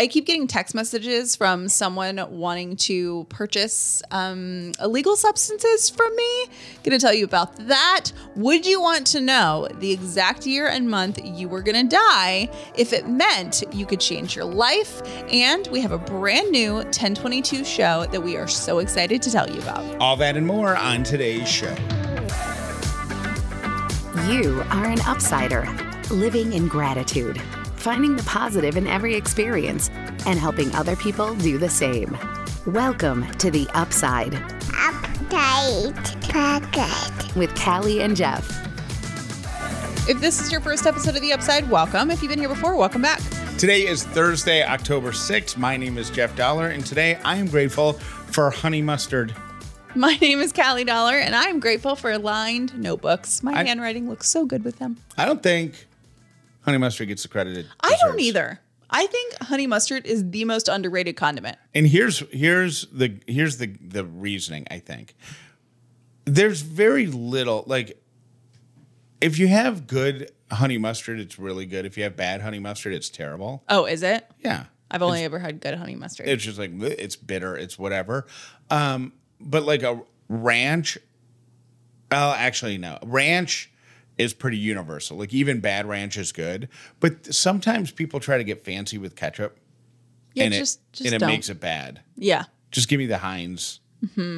I keep getting text messages from someone wanting to purchase illegal substances from me. Gonna tell you about that. Would you want to know the exact year and month you were gonna die if it meant you could change your life? And we have a brand new 1022 show that we are so excited to tell you about. All that and more on today's show. You are an upsider, living in gratitude, finding the positive in every experience, and helping other people do the same. Welcome to The Upside. Upside Pocket. With Callie and Jeff. If this is your first episode of The Upside, welcome. If you've been here before, welcome back. Today is Thursday, October 6th. My name is Jeff Dollar, and today I am grateful for honey mustard. My name is Callie Dollar, and I'm grateful for lined notebooks. My handwriting looks so good with them. I don't think honey mustard gets the credit it deserves. I don't either. I think honey mustard is the most underrated condiment. And here's the reasoning, I think. There's very little, like, if you have good honey mustard, it's really good. If you have bad honey mustard, it's terrible. Oh, is it? Yeah. I've only ever had good honey mustard. It's just like, it's bitter, it's whatever. But like a ranch, well, actually, no. Ranch is pretty universal. Like even bad ranch is good. But sometimes people try to get fancy with ketchup. Yeah, and it makes it bad. Yeah. Just give me the Heinz,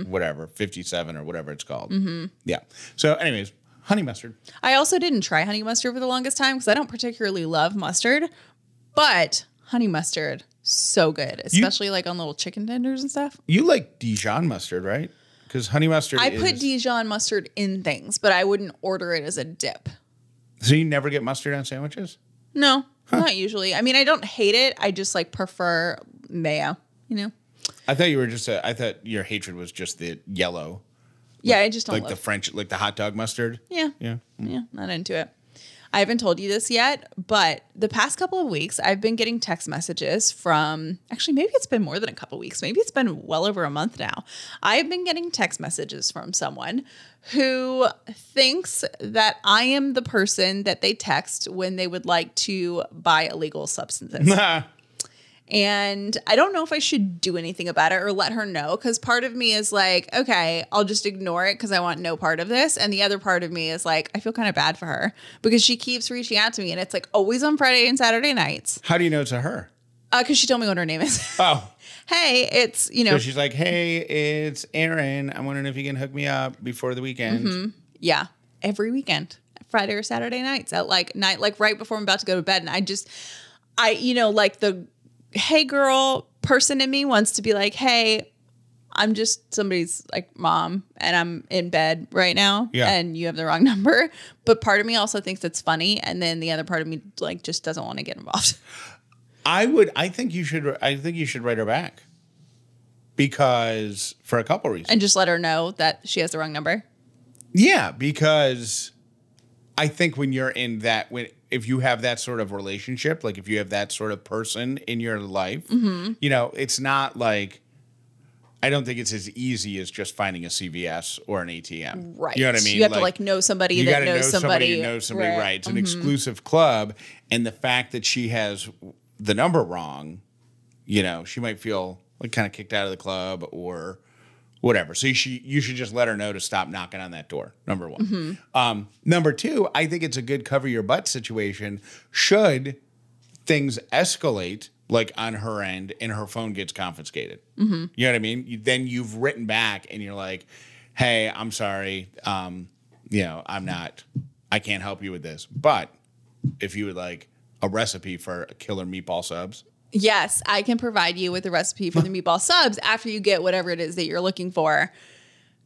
whatever, 57 or whatever it's called. Mm-hmm. Yeah. So anyways, honey mustard. I also didn't try honey mustard for the longest time because I don't particularly love mustard. But honey mustard, so good, especially like on little chicken tenders and stuff. You like Dijon mustard, right? Because honey mustard I put Dijon mustard in things, but I wouldn't order it as a dip. So you never get mustard on sandwiches? No, not usually. I mean, I don't hate it. I just like prefer mayo, you know? I thought you were I thought your hatred was just the yellow. Yeah, I just don't like the French, like the hot dog mustard. Yeah. Yeah. Mm. Yeah, not into it. I haven't told you this yet, but the past couple of weeks, I've been getting text messages from, actually, maybe it's been more than a couple of weeks. Maybe it's been well over a month now. I've been getting text messages from someone who thinks that I am the person that they text when they would like to buy illegal substances. And I don't know if I should do anything about it or let her know, because part of me is like, okay, I'll just ignore it because I want no part of this. And the other part of me is like, I feel kind of bad for her because she keeps reaching out to me and it's like always on Friday and Saturday nights. How do you know it's a her? Because she told me what her name is. Oh. Hey, it's, you know. So she's like, hey, it's Erin. I'm wondering if you can hook me up before the weekend. Mm-hmm. Yeah. Every weekend, Friday or Saturday nights at like night, like right before I'm about to go to bed. And the hey girl person in me wants to be like, hey, I'm just somebody's like mom and I'm in bed right now and you have the wrong number. But part of me also thinks it's funny. And then the other part of me like just doesn't want to get involved. I think you should write her back because for a couple reasons. And just let her know that she has the wrong number. Yeah, because I think when you're in that, if you have that sort of relationship, like if you have that sort of person in your life, you know, it's not like, I don't think it's as easy as just finding a CVS or an ATM. Right. You know what I mean? You have to like know somebody that knows somebody. You know somebody, right. It's an exclusive club. And the fact that she has the number wrong, you know, she might feel like kind of kicked out of the club or whatever. So you should just let her know to stop knocking on that door, number one. Number two, I think it's a good cover your butt situation should things escalate like on her end and her phone gets confiscated. You know what I mean? Then you've written back and you're like, hey, I'm sorry. You know, I can't help you with this. But if you would like a recipe for killer meatball subs. Yes, I can provide you with a recipe for the meatball subs after you get whatever it is that you're looking for.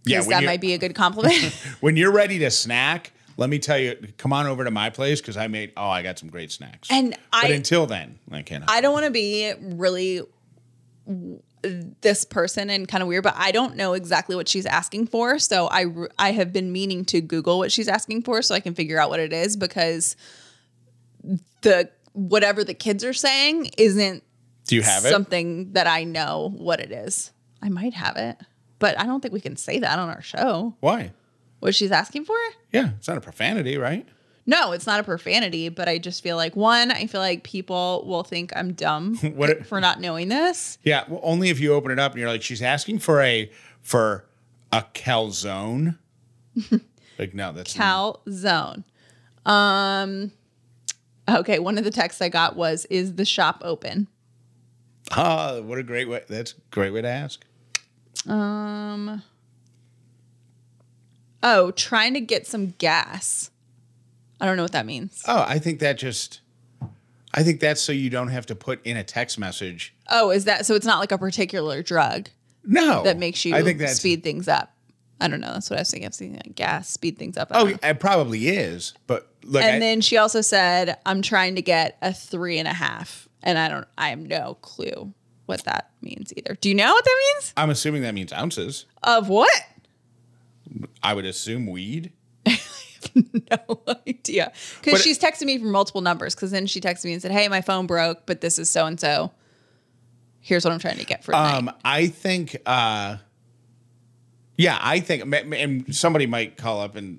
Yeah, that might be a good compliment. When you're ready to snack, let me tell you, come on over to my place because I got some great snacks. But until then, I can't. I don't want to be really this person and kind of weird, but I don't know exactly what she's asking for. So I have been meaning to Google what she's asking for so I can figure out what it is because whatever the kids are saying isn't Do you have it? Something that I know what it is. I might have it, but I don't think we can say that on our show. Why? What she's asking for? Yeah, it's not a profanity, right? No, it's not a profanity, but I just feel like, one, I feel like people will think I'm dumb for not knowing this. Yeah, well, only if you open it up and you're like, she's asking for a calzone. Like, no, that's calzone. Okay, one of the texts I got was, "Is the shop open?" Oh, what a great way! That's a great way to ask. Oh, trying to get some gas. I don't know what that means. Oh, I think that's so you don't have to put in a text message. Oh, is that so? It's not like a particular drug. No, that makes you speed things up. I don't know. That's what I was thinking. I've seen like gas speed things up. Oh, it probably is. But look, then she also said, "I'm trying to get a 3.5," and I have no clue what that means either. Do you know what that means? I'm assuming that means ounces of what? I would assume weed. No idea. Because she's texted me from multiple numbers. Because then she texted me and said, "Hey, my phone broke, but this is so and so. Here's what I'm trying to get for tonight." I think. Yeah, I think, and somebody might call up and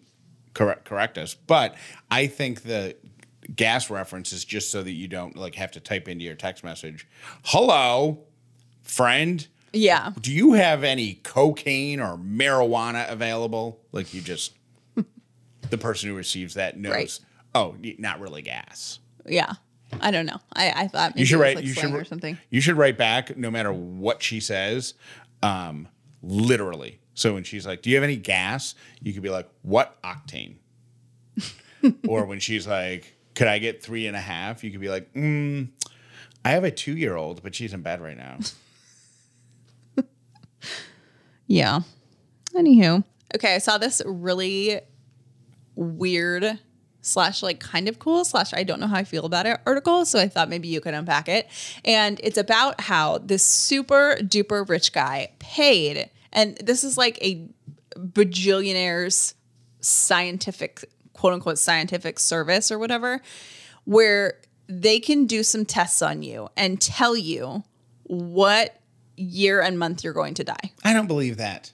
correct us, but I think the gas reference is just so that you don't like have to type into your text message, "Hello, friend. Yeah. Do you have any cocaine or marijuana available?" Like you just, the person who receives that knows, right. Oh, not really gas. Yeah. I don't know. I thought maybe it was slang or something. You should write back no matter what she says, literally. So when she's like, "Do you have any gas?" you could be like, "What octane?" Or when she's like, "Could I get 3.5?" you could be like, "I have a 2-year-old, but she's in bed right now." Yeah. Anywho. Okay, I saw this really weird / like kind of cool / I don't know how I feel about it article. So I thought maybe you could unpack it. And it's about how this super duper rich guy paid... And this is like a bajillionaire's scientific, quote unquote, scientific service or whatever, where they can do some tests on you and tell you what year and month you're going to die. I don't believe that.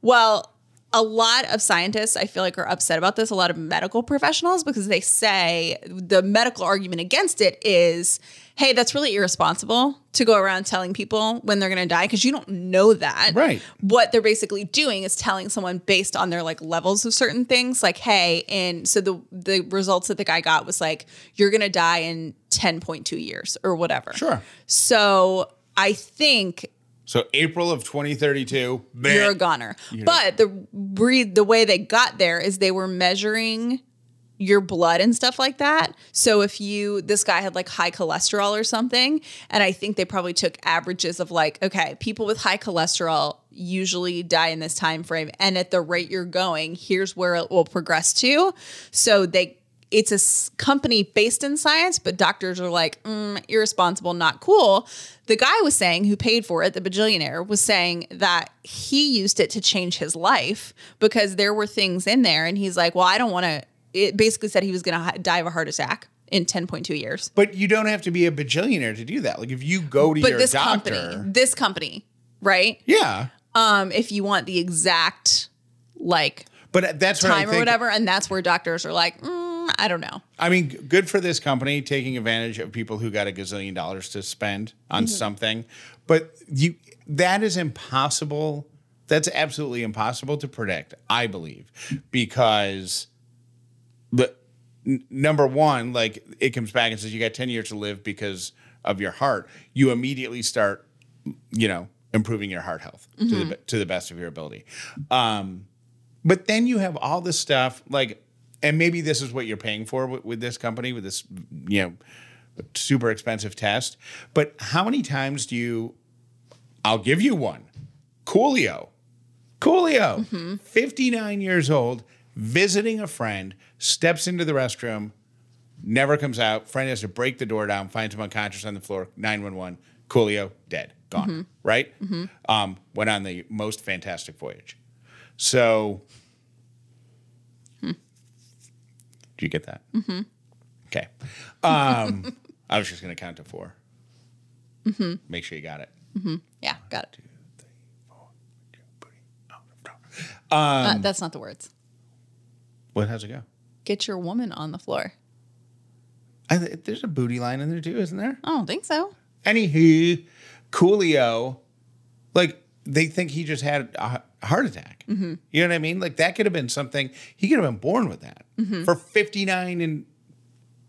Well, a lot of scientists, I feel like, are upset about this. A lot of medical professionals, because they say the medical argument against it is, hey, that's really irresponsible to go around telling people when they're going to die because you don't know that. Right. What they're basically doing is telling someone based on their like levels of certain things, like, hey, and so the results that the guy got was like, you're going to die in 10.2 years or whatever. Sure. So I think... So April of 2032, you're a goner. But the way they got there is they were measuring... your blood and stuff like that. So if this guy had like high cholesterol or something, and I think they probably took averages of like, okay, people with high cholesterol usually die in this time frame. And at the rate you're going, here's where it will progress to. So it's a company based in science, but doctors are like, irresponsible, not cool. The guy was saying, who paid for it, the bajillionaire, was saying that he used it to change his life because there were things in there. And he's like, well, I don't want to... It basically said he was going to die of a heart attack in 10.2 years. But you don't have to be a bajillionaire to do that. Like if you go to your doctor. This company, right? Yeah. If you want the exact like but that's time or whatever. And that's where doctors are like, I don't know. I mean, good for this company taking advantage of people who got a gazillion dollars to spend on something. But that is impossible. That's absolutely impossible to predict, I believe, because... But number one, like it comes back and says you got 10 years to live because of your heart. You immediately start, improving your heart health to the best of your ability. But then you have all this stuff like, and maybe this is what you're paying for with this company, with this, super expensive test. But how many times I'll give you one. Coolio, 59 years old, visiting a friend, steps into the restroom, never comes out. Friend has to break the door down, finds him unconscious on the floor, 911, Coolio, dead, gone, right? Mm-hmm. Went on the most fantastic voyage. So, do you get that? Mm-hmm. Okay. I was just going to count to 4. Mm-hmm. Make sure you got it. Mm-hmm. Yeah, got it. 1, 2, 3, 4, 2, 3, 4. That's not the words. How's it go? get your woman on the floor. There's a booty line in there too, isn't there? I don't think so. Anywho, Coolio, like, they think he just had a heart attack. Mm-hmm. You know what I mean? Like, that could have been something. He could have been born with that. Mm-hmm. For 59 and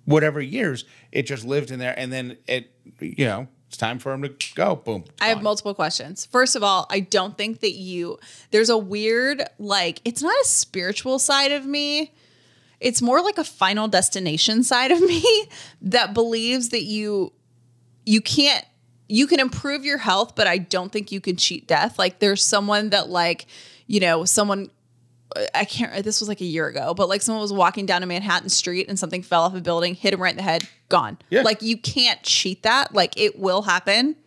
whatever years, it just lived in there. And then it, you know, it's time for him to go. Boom. I have multiple questions. First of all, I don't think that there's a weird, like, it's not a spiritual side of me. It's more like a Final Destination side of me that believes that you can improve your health, but I don't think you can cheat death. Like, there's someone that, like, you know, this was like a year ago, but like someone was walking down a Manhattan street and something fell off a building, hit him right in the head, gone. Yeah. Like, you can't cheat that. Like, it will happen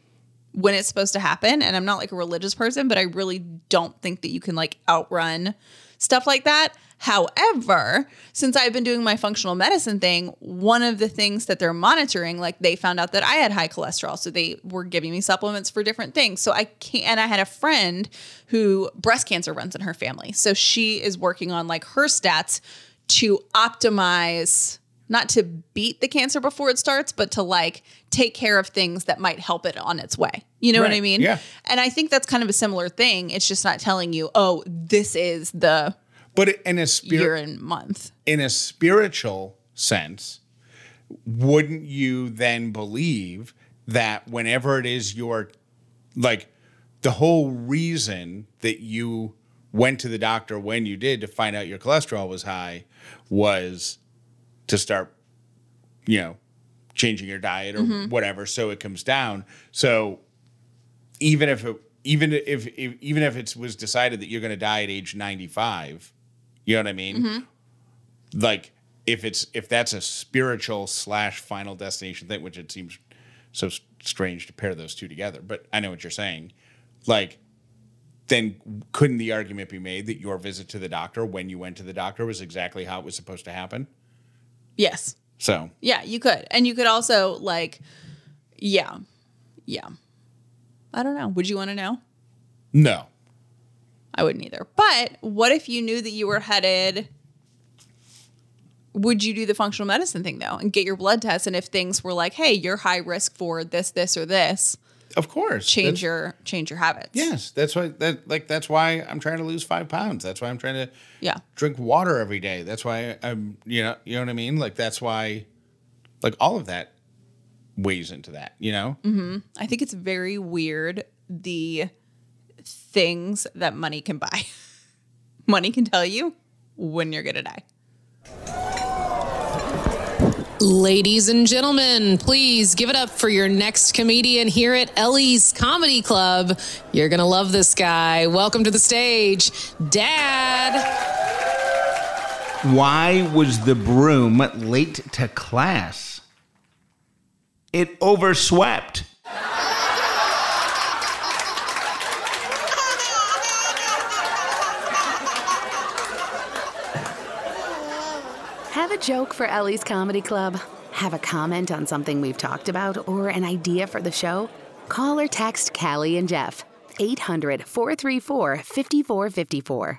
when it's supposed to happen. And I'm not like a religious person, but I really don't think that you can like outrun stuff like that. However, since I've been doing my functional medicine thing, one of the things that they're monitoring, like, they found out that I had high cholesterol. So they were giving me supplements for different things. So I had a friend who breast cancer runs in her family. So she is working on like her stats to optimize, not to beat the cancer before it starts, but to like take care of things that might help it on its way. You know right. what I mean? Yeah. And I think that's kind of a similar thing. It's just not telling you, oh, this is the... But in a year and month, in a spiritual sense, wouldn't you then believe that whenever it is your, like, the whole reason that you went to the doctor when you did to find out your cholesterol was high was to start, you know, changing your diet or mm-hmm. whatever, so it comes down. So even if it was decided that you're going to die at age 95. You know what I mean? Mm-hmm. Like, if that's a spiritual / Final Destination thing, which it seems so strange to pair those two together, but I know what you're saying. Like, then couldn't the argument be made that your visit to the doctor when you went to the doctor was exactly how it was supposed to happen? Yes. So. Yeah, you could. And you could also, like, yeah. Yeah. I don't know. Would you want to know? No. I wouldn't either. But what if you knew that you were headed? Would you do the functional medicine thing, though, and get your blood tests? And if things were like, hey, you're high risk for this, this, or this. Of course. Change your habits. Yes. That's why I'm trying to lose 5 pounds. That's why I'm trying to drink water every day. That's why I'm, you know what I mean? Like, that's why, like, all of that weighs into that, you know? Mm-hmm. I think it's very weird, the things that money can buy. Money can tell you when you're gonna die. Ladies and gentlemen, please give it up for your next comedian here at Ellie's Comedy Club. You're gonna love this guy. Welcome to the stage, Dad. Why was the broom late to class? It overswept. Have a joke for Ellie's Comedy Club? Have a comment on something we've talked about or an idea for the show? Call or text Callie and Jeff, 800-434-5454.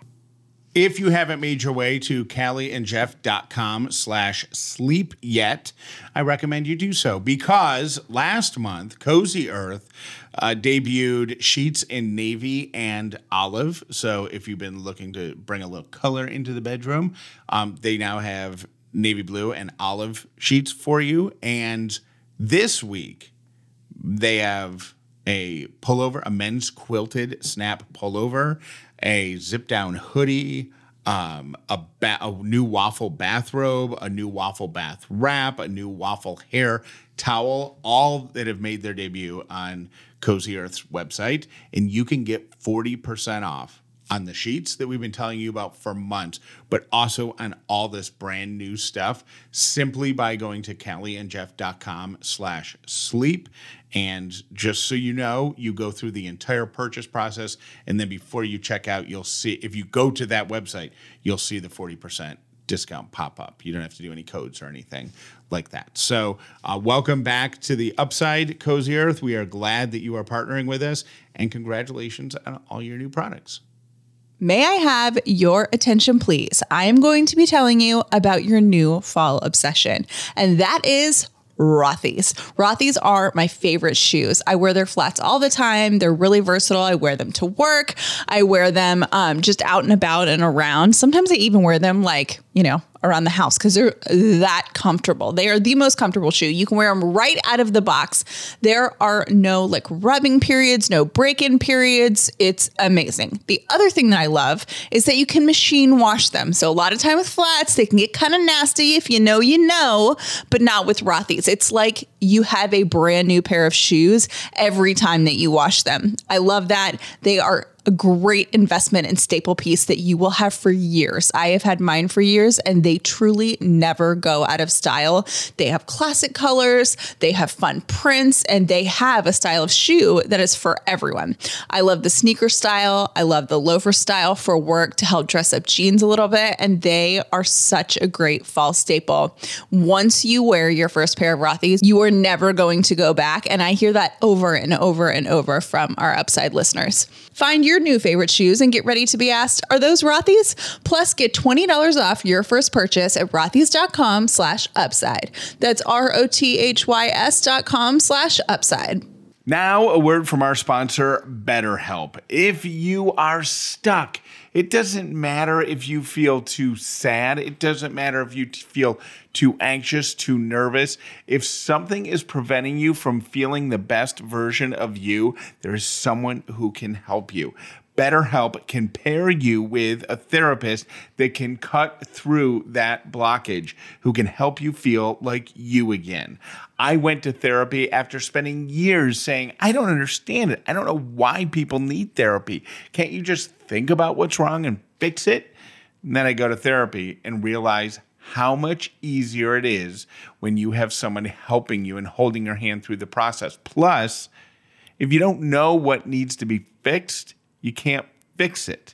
If you haven't made your way to callieandjeff.com/sleep yet, I recommend you do so, because last month, Cozy Earth debuted sheets in navy and olive. So if you've been looking to bring a little color into the bedroom, they now have navy blue and olive sheets for you. And this week, they have a pullover, a men's quilted snap pullover, a zip-down hoodie, a new waffle bathrobe, a new waffle bath wrap, a new waffle hair towel, all that have made their debut on Cozy Earth's website. And you can get 40% off on the sheets that we've been telling you about for months, but also on all this brand new stuff, simply by going to callieandjeff.com/sleep. And just so you know, you go through the entire purchase process, and then before you check out, you'll see, if you go to that website, you'll see the 40% discount pop up. You don't have to do any codes or anything like that. So welcome back to the Upside, Cozy Earth. We are glad that you are partnering with us, and congratulations on all your new products. May I have your attention, please? I am going to be telling you about your new fall obsession, and that is Rothy's. Rothy's are my favorite shoes. I wear their flats all the time. They're really versatile. I wear them to work. I wear them just out and about and around. Sometimes I even wear them like, you know, around the house because they're that comfortable. They are the most comfortable shoe. You can wear them right out of the box. There are no like rubbing periods, no break-in periods. It's amazing. The other thing that I love is that you can machine wash them. So a lot of time with flats, they can get kind of nasty if you know, but not with Rothy's. It's like you have a brand new pair of shoes every time that you wash them. I love that. They are a great investment and staple piece that you will have for years. I have had mine for years and they truly never go out of style. They have classic colors, they have fun prints, and they have a style of shoe that is for everyone. I love the sneaker style. I love the loafer style for work to help dress up jeans a little bit. And they are such a great fall staple. Once you wear your first pair of Rothy's, you are never going to go back. And I hear that over and over and over from our Upside listeners. Find your new favorite shoes and get ready to be asked, are those Rothy's? Plus, get $20 off your first purchase at rothys.com/upside. That's rothys.com/upside. Now, a word from our sponsor, BetterHelp. If you are stuck, it doesn't matter if you feel too sad. It doesn't matter if you feel too anxious, too nervous. If something is preventing you from feeling the best version of you, there is someone who can help you. BetterHelp can pair you with a therapist that can cut through that blockage, who can help you feel like you again. I went to therapy after spending years saying, I don't understand it. I don't know why people need therapy. Can't you just think about what's wrong and fix it? And then I go to therapy and realize how much easier it is when you have someone helping you and holding your hand through the process. Plus, if you don't know what needs to be fixed, you can't fix it.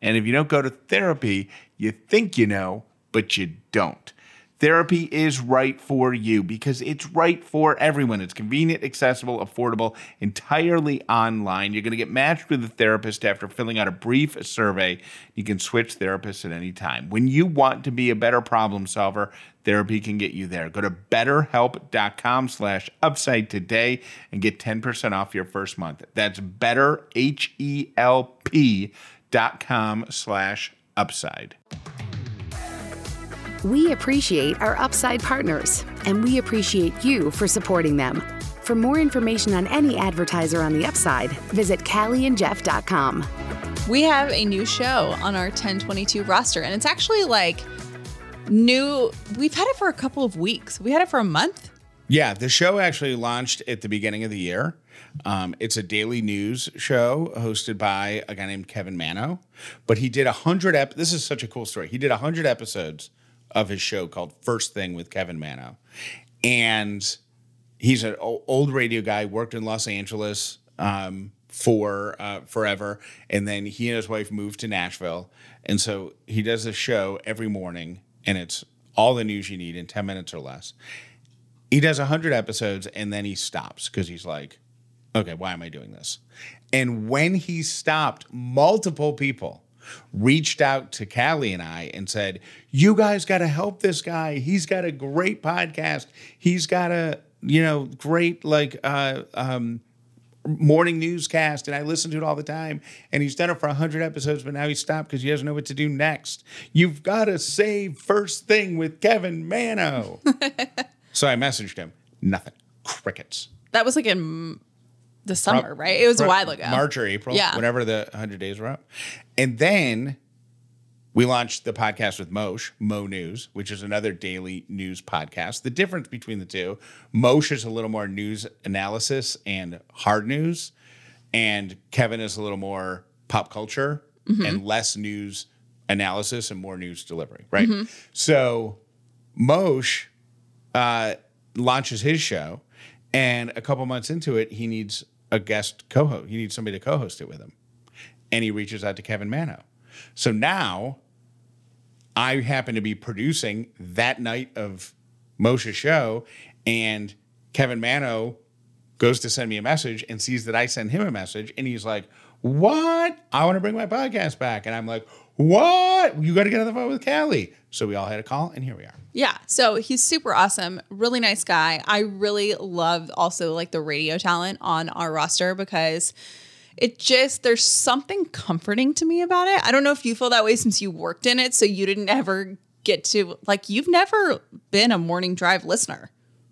And if you don't go to therapy, you think you know, but you don't. Therapy is right for you because it's right for everyone. It's convenient, accessible, affordable, entirely online. You're going to get matched with a therapist after filling out a brief survey. You can switch therapists at any time. When you want to be a better problem solver, therapy can get you there. Go to betterhelp.com/upside today and get 10% off your first month. That's betterhelp.com/upside. We appreciate our Upside partners, and we appreciate you for supporting them. For more information on any advertiser on the Upside, visit CallieandJeff.com. We have a new show on our 1022 roster, and it's actually like new. We've had it for a couple of weeks. We had it for a month. Yeah, the show actually launched at the beginning of the year. It's a daily news show hosted by a guy named Kevin Mano, but he did 100 episodes. This is such a cool story. He did 100 episodes of his show called First Thing with Kevin Mano. And he's an old radio guy, worked in Los Angeles for forever. And then he and his wife moved to Nashville. And so he does a show every morning, and it's all the news you need in 10 minutes or less. He does 100 episodes, and then he stops because he's like, okay, why am I doing this? And when he stopped, multiple people reached out to Callie and I and said, you guys got to help this guy. He's got a great podcast. He's got a, great morning newscast, and I listen to it all the time. And he's done it for 100 episodes, but now he stopped because he doesn't know what to do next. You've got to save First Thing with Kevin Mano. So I messaged him. Nothing. Crickets. That was like in the summer, right? It was a while ago. March or April, whenever the 100 days were up. And then we launched the podcast with Mosheh, Mo News, which is another daily news podcast. The difference between the two, Mosheh is a little more news analysis and hard news, and Kevin is a little more pop culture and less news analysis and more news delivery, right? Mm-hmm. So Mosheh launches his show, and a couple months into it, he needs a guest co-host. He needs somebody to co-host it with him, and he reaches out to Kevin Mano. So now I happen to be producing that night of Mosheh's show, and Kevin Mano goes to send me a message and sees that I send him a message, and he's like, what? I want to bring my podcast back. And I'm like, what? You got to get on the phone with Callie. So we all had a call and here we are. Yeah. So he's super awesome. Really nice guy. I really love also like the radio talent on our roster because it just, there's something comforting to me about it. I don't know if you feel that way since you worked in it. So you didn't ever get to like, you've never been a morning drive listener,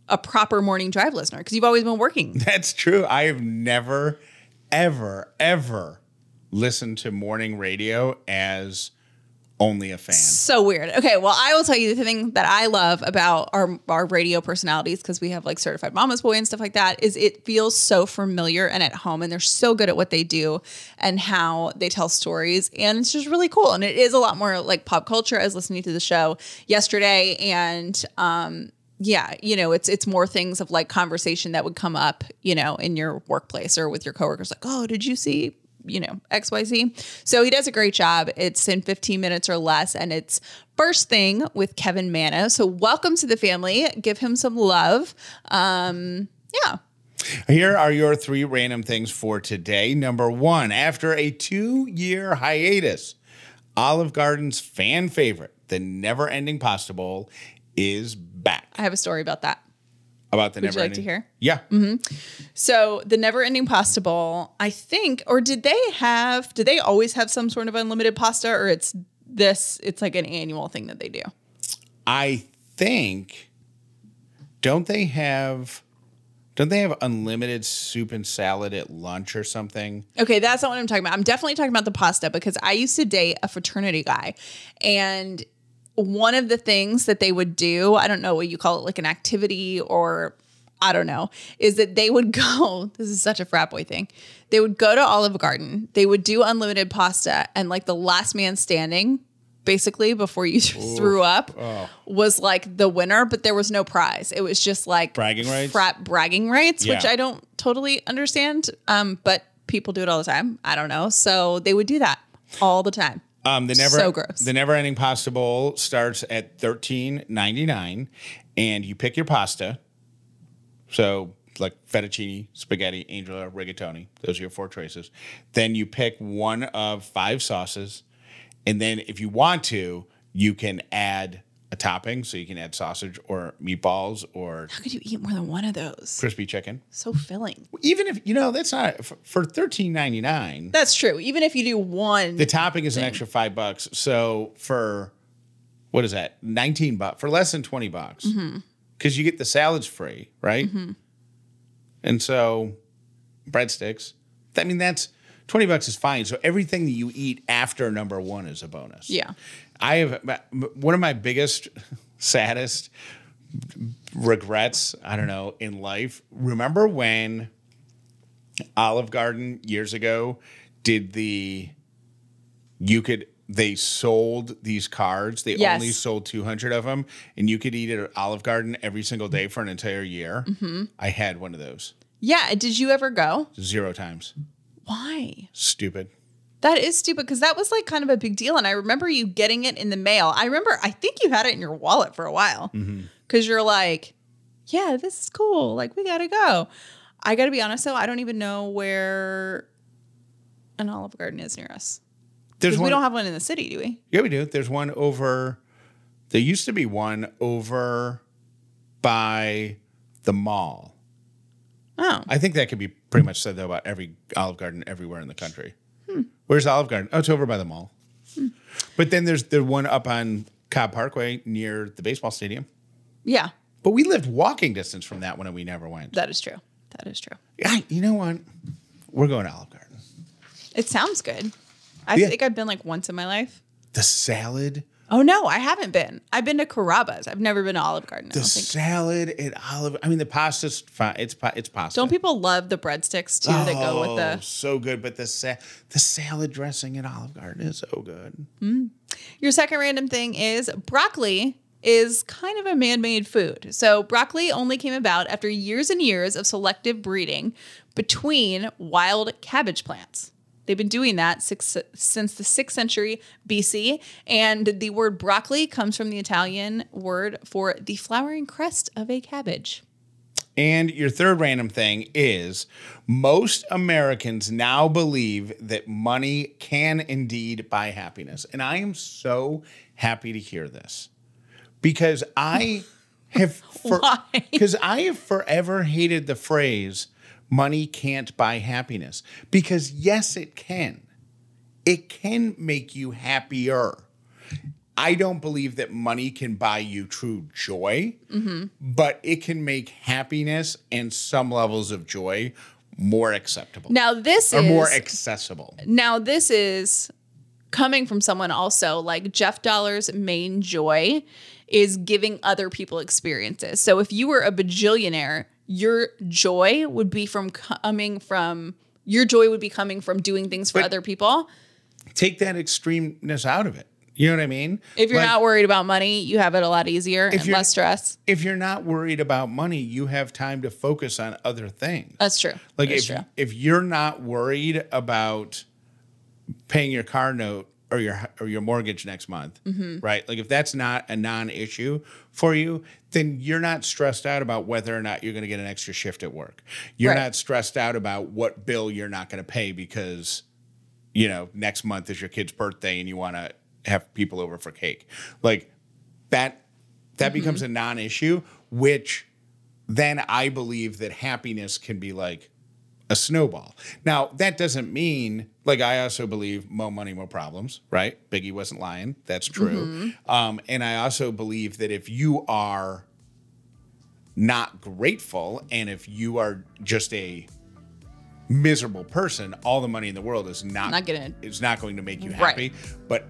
a proper morning drive listener. Cause you've always been working. That's true. I have never, ever listened to morning radio as only a fan. So weird. Okay. Well, I will tell you the thing that I love about our radio personalities, because we have like Certified Mama's Boy and stuff like that, is it feels so familiar and at home, and they're so good at what they do and how they tell stories. And it's just really cool. And it is a lot more like pop culture. I was listening to the show yesterday and, yeah, you know, it's more things of like conversation that would come up, you know, in your workplace or with your coworkers, like, oh, did you see, you know, XYZ? So he does a great job. It's in 15 minutes or less, and it's First Thing with Kevin Mano. So welcome to the family. Give him some love. Yeah. Here are your three random things for today. Number one, after a 2-year hiatus, Olive Garden's fan favorite, the never-ending pasta bowl, is back. I have a story about that. About the never-ending? Would you like to hear? Yeah. Mm-hmm. So the never-ending pasta bowl, I think, or did they always have some sort of unlimited pasta, or it's like an annual thing that they do? I think, don't they have unlimited soup and salad at lunch or something? Okay, that's not what I'm talking about. I'm definitely talking about the pasta because I used to date a fraternity guy, and one of the things that they would do, I don't know what you call it, like an activity or I don't know, is that they would go, this is such a frat boy thing. They would go to Olive Garden. They would do unlimited pasta, and like the last man standing, basically before you threw up, was like the winner, but there was no prize. It was just like frat bragging rights, yeah, which I don't totally understand. But people do it all the time. I don't know. So they would do that all the time. The never-ending pasta bowl starts at $13.99, and you pick your pasta. So, like fettuccine, spaghetti, angelo, rigatoni. Those are your four choices. Then you pick one of 5 sauces, and then if you want to, you can add a topping. So you can add sausage or meatballs or... How could you eat more than one of those? Crispy chicken. So filling. Even if, you know, that's not... For $13.99... That's true. Even if you do one... The topping is an extra $5. So for... What is that? $19. For less than $20. Mm-hmm. Because you get the salads free, right? Mm-hmm. And so... Breadsticks. I mean, that's... $20 is fine. So everything that you eat after number one is a bonus. Yeah. I have one of my biggest, saddest regrets, I don't know, in life. Remember when Olive Garden years ago they sold these cards. They only sold 200 of them, and you could eat at Olive Garden every single day for an entire year. Mm-hmm. I had one of those. Yeah. Did you ever go? 0 times. Why? Stupid. That is stupid, because that was like kind of a big deal. And I remember you getting it in the mail. I think you had it in your wallet for a while because you're like, yeah, this is cool. Like, we got to go. I got to be honest, though. I don't even know where an Olive Garden is near us. Because we don't have one in the city, do we? Yeah, we do. There's one over. There used to be one over by the mall. Oh. I think that could be pretty much said, though, about every Olive Garden everywhere in the country. Where's Olive Garden? Oh, it's over by the mall. But then there's the one up on Cobb Parkway near the baseball stadium. Yeah. But we lived walking distance from that one, and we never went. That is true. You know what? We're going to Olive Garden. It sounds good. I think I've been like once in my life. The salad. Oh, no, I haven't been. I've been to Carrabba's. I've never been to Olive Garden. The salad at Olive... I mean, the pasta's fine. It's pasta. Don't people love the breadsticks, too, that go with the... Oh, so good. But the salad dressing at Olive Garden is so good. Mm. Your second random thing is broccoli is kind of a man-made food. So broccoli only came about after years and years of selective breeding between wild cabbage plants. They've been doing that since the 6th century BC. And the word broccoli comes from the Italian word for the flowering crest of a cabbage. And your third random thing is most Americans now believe that money can indeed buy happiness. And I am so happy to hear this because I have I have forever hated the phrase money can't buy happiness because yes, it can. It can make you happier. I don't believe that money can buy you true joy, but it can make happiness and some levels of joy more acceptable. Now this is more accessible. Now this is coming from someone also like Jeff Dollar's main joy is giving other people experiences. So if you were a bajillionaire, your joy would be coming from doing things for other people. Take that extremeness out of it. You know what I mean? If you're not worried about money, you have it a lot easier and less stress. If you're not worried about money, you have time to focus on other things. That's true. Like if you're not worried about paying your car note or your mortgage next month, right? Like if that's not a non-issue for you, then you're not stressed out about whether or not you're going to get an extra shift at work. You're not stressed out about what bill you're not going to pay because, you know, next month is your kid's birthday and you want to have people over for cake. Like that becomes a non-issue, which then I believe that happiness can be like a snowball. Now that doesn't mean like, I also believe more money, more problems, right? Biggie wasn't lying. That's true. And I also believe that if you are not grateful and if you are just a miserable person, all the money in the world is not going to make you happy, but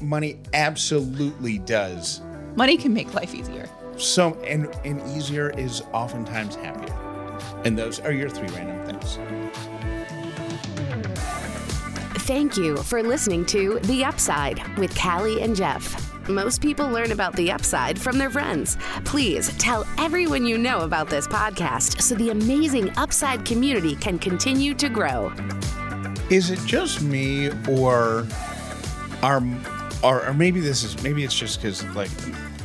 money absolutely does. Money can make life easier. So, and easier is oftentimes happier. And those are your three random things. Thank you for listening to The Upside with Callie and Jeff. Most people learn about The Upside from their friends. Please tell everyone you know about this podcast so the amazing Upside community can continue to grow. Is it just me or maybe it's just because like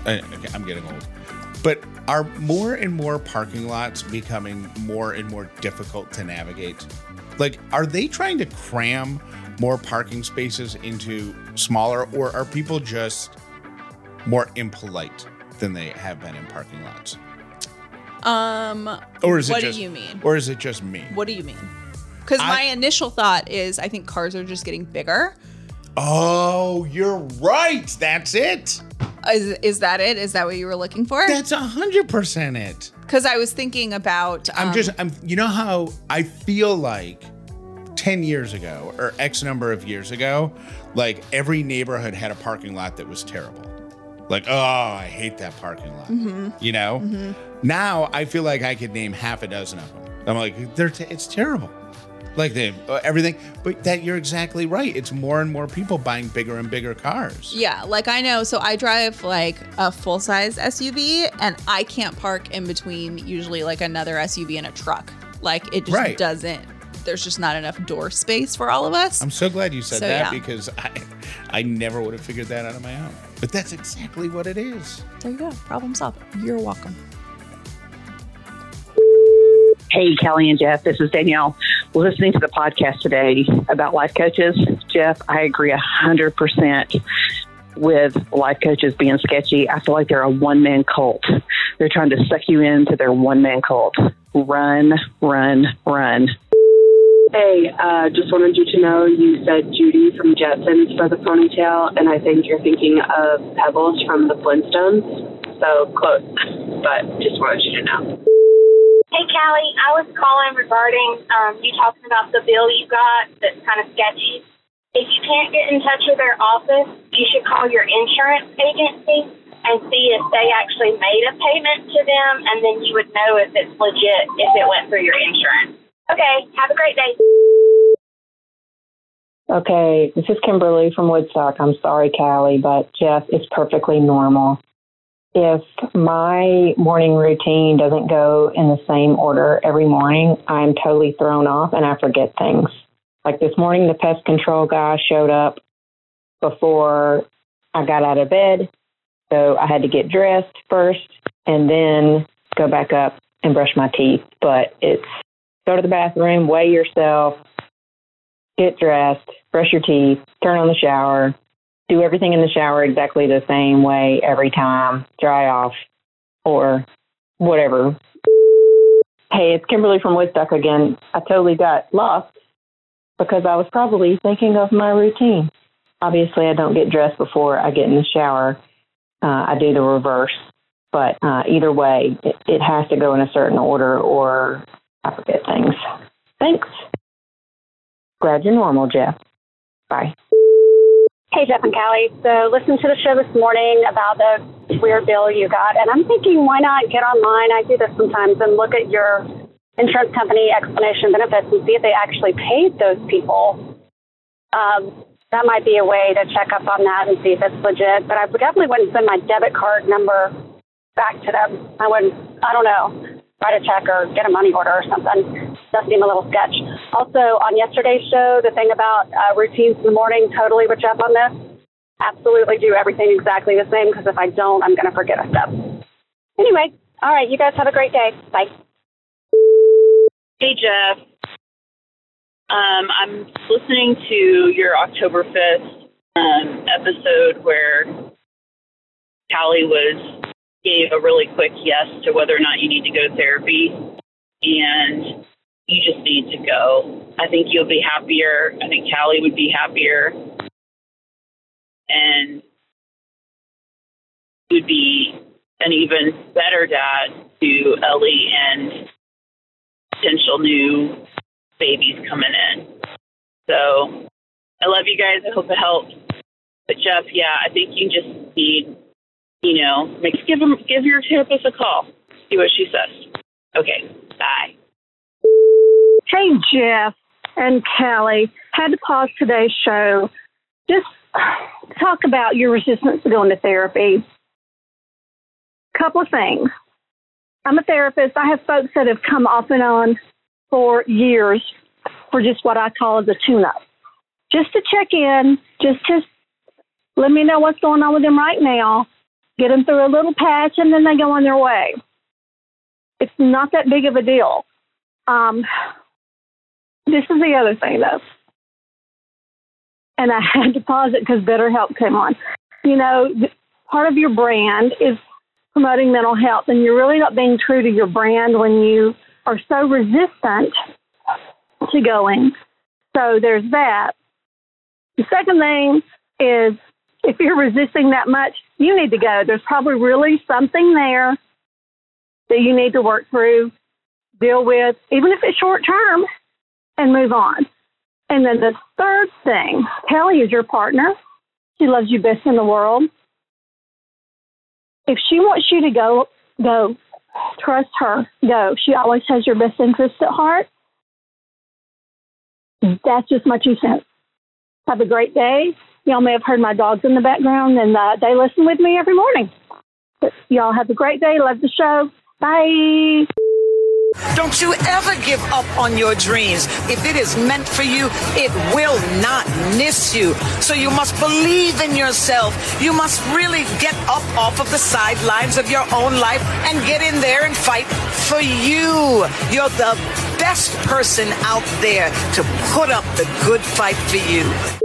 I'm getting old, but are more and more parking lots becoming more and more difficult to navigate? Like, are they trying to cram more parking spaces into smaller, or are people just more impolite than they have been in parking lots? Do you mean? Or is it just me? What do you mean? Because my initial thought is I think cars are just getting bigger. Oh, you're right. That's it. Is that it? Is that what you were looking for? That's 100% it. Because I was thinking about. You know how I feel like 10 years ago or X number of years ago, like every neighborhood had a parking lot that was terrible. Like, oh, I hate that parking lot. You know? Now I feel like I could name half a dozen of them. I'm like, it's terrible. Like everything. But that you're exactly right. It's more and more people buying bigger and bigger cars. Yeah. Like I know. So I drive like a full size SUV and I can't park in between usually like another SUV and a truck. Like it just doesn't. There's just not enough door space for all of us. I'm so glad you said that because I never would have figured that out on my own. But that's exactly what it is. There you go. Problem solved. You're welcome. Hey, Callie and Jeff. This is Danielle. Listening to the podcast today about life coaches. Jeff, I agree 100% with life coaches being sketchy. I feel like they're a one-man cult. They're trying to suck you into their one-man cult. Run, run, run. Hey, just wanted you to know you said Judy from Jetsons for the ponytail, and I think you're thinking of Pebbles from the Flintstones. So close, but just wanted you to know. Hey, Callie, I was calling regarding you talking about the bill you got that's kind of sketchy. If you can't get in touch with their office, you should call your insurance agency and see if they actually made a payment to them, and then you would know if it's legit, if it went through your insurance. Okay, have a great day. Okay, this is Kimberly from Woodstock. I'm sorry, Callie, but Jeff, it's perfectly normal. If my morning routine doesn't go in the same order every morning, I'm totally thrown off and I forget things. Like this morning, the pest control guy showed up before I got out of bed, so I had to get dressed first and then go back up and brush my teeth, but it's go to the bathroom, weigh yourself, get dressed, brush your teeth, turn on the shower, do everything in the shower exactly the same way every time, dry off or whatever. Hey, it's Kimberly from Woodstock again. I totally got lost because I was probably thinking of my routine. Obviously, I don't get dressed before I get in the shower. I do the reverse. But either way, it has to go in a certain order or I forget things. Thanks. Glad you're normal, Jeff. Bye. Hey, Jeff and Callie. So listen to the show this morning about the weird bill you got. And I'm thinking, why not get online? I do this sometimes and look at your insurance company explanation benefits and see if they actually paid those people. That might be a way to check up on that and see if it's legit. But I definitely wouldn't send my debit card number back to them. I wouldn't, I don't know, write a check or get a money order or something. Does seem a little sketch. Also, on yesterday's show, the thing about routines in the morning, totally with Jeff on this. Absolutely do everything exactly the same, because if I don't, I'm going to forget a step. Anyway, all right, you guys have a great day. Bye. Hey, Jeff. I'm listening to your Oktoberfest episode where Callie gave a really quick yes to whether or not you need to go to therapy, and you just need to go. I think you'll be happier. I think Callie would be happier, and you would be an even better dad to Ellie and potential new babies coming in. So I love you guys. I hope it helps. But Jeff, yeah, I think you just need, you know, give your therapist a call. See what she says. Okay, bye. Hey, Jeff and Callie. Had to pause today's show. Just talk about your resistance to going to therapy. Couple of things. I'm a therapist. I have folks that have come off and on for years for just what I call the tune-up. Just to check in, just let me know what's going on with them right now, get them through a little patch, and then they go on their way. It's not that big of a deal. This is the other thing, though. And I had to pause it because BetterHelp came on. You know, part of your brand is promoting mental health, and you're really not being true to your brand when you are so resistant to going. So there's that. The second thing is, if you're resisting that much, you need to go. There's probably really something there that you need to work through, deal with, even if it's short term, and move on. And then the third thing, Kelly is your partner. She loves you best in the world. If she wants you to go, go. Trust her. Go. She always has your best interest at heart. That's just my 2 cents. Have a great day. Y'all may have heard my dogs in the background, and they listen with me every morning. But y'all have a great day. Love the show. Bye. Don't you ever give up on your dreams. If it is meant for you, it will not miss you. So you must believe in yourself. You must really get up off of the sidelines of your own life and get in there and fight for you. You're the best person out there to put up the good fight for you.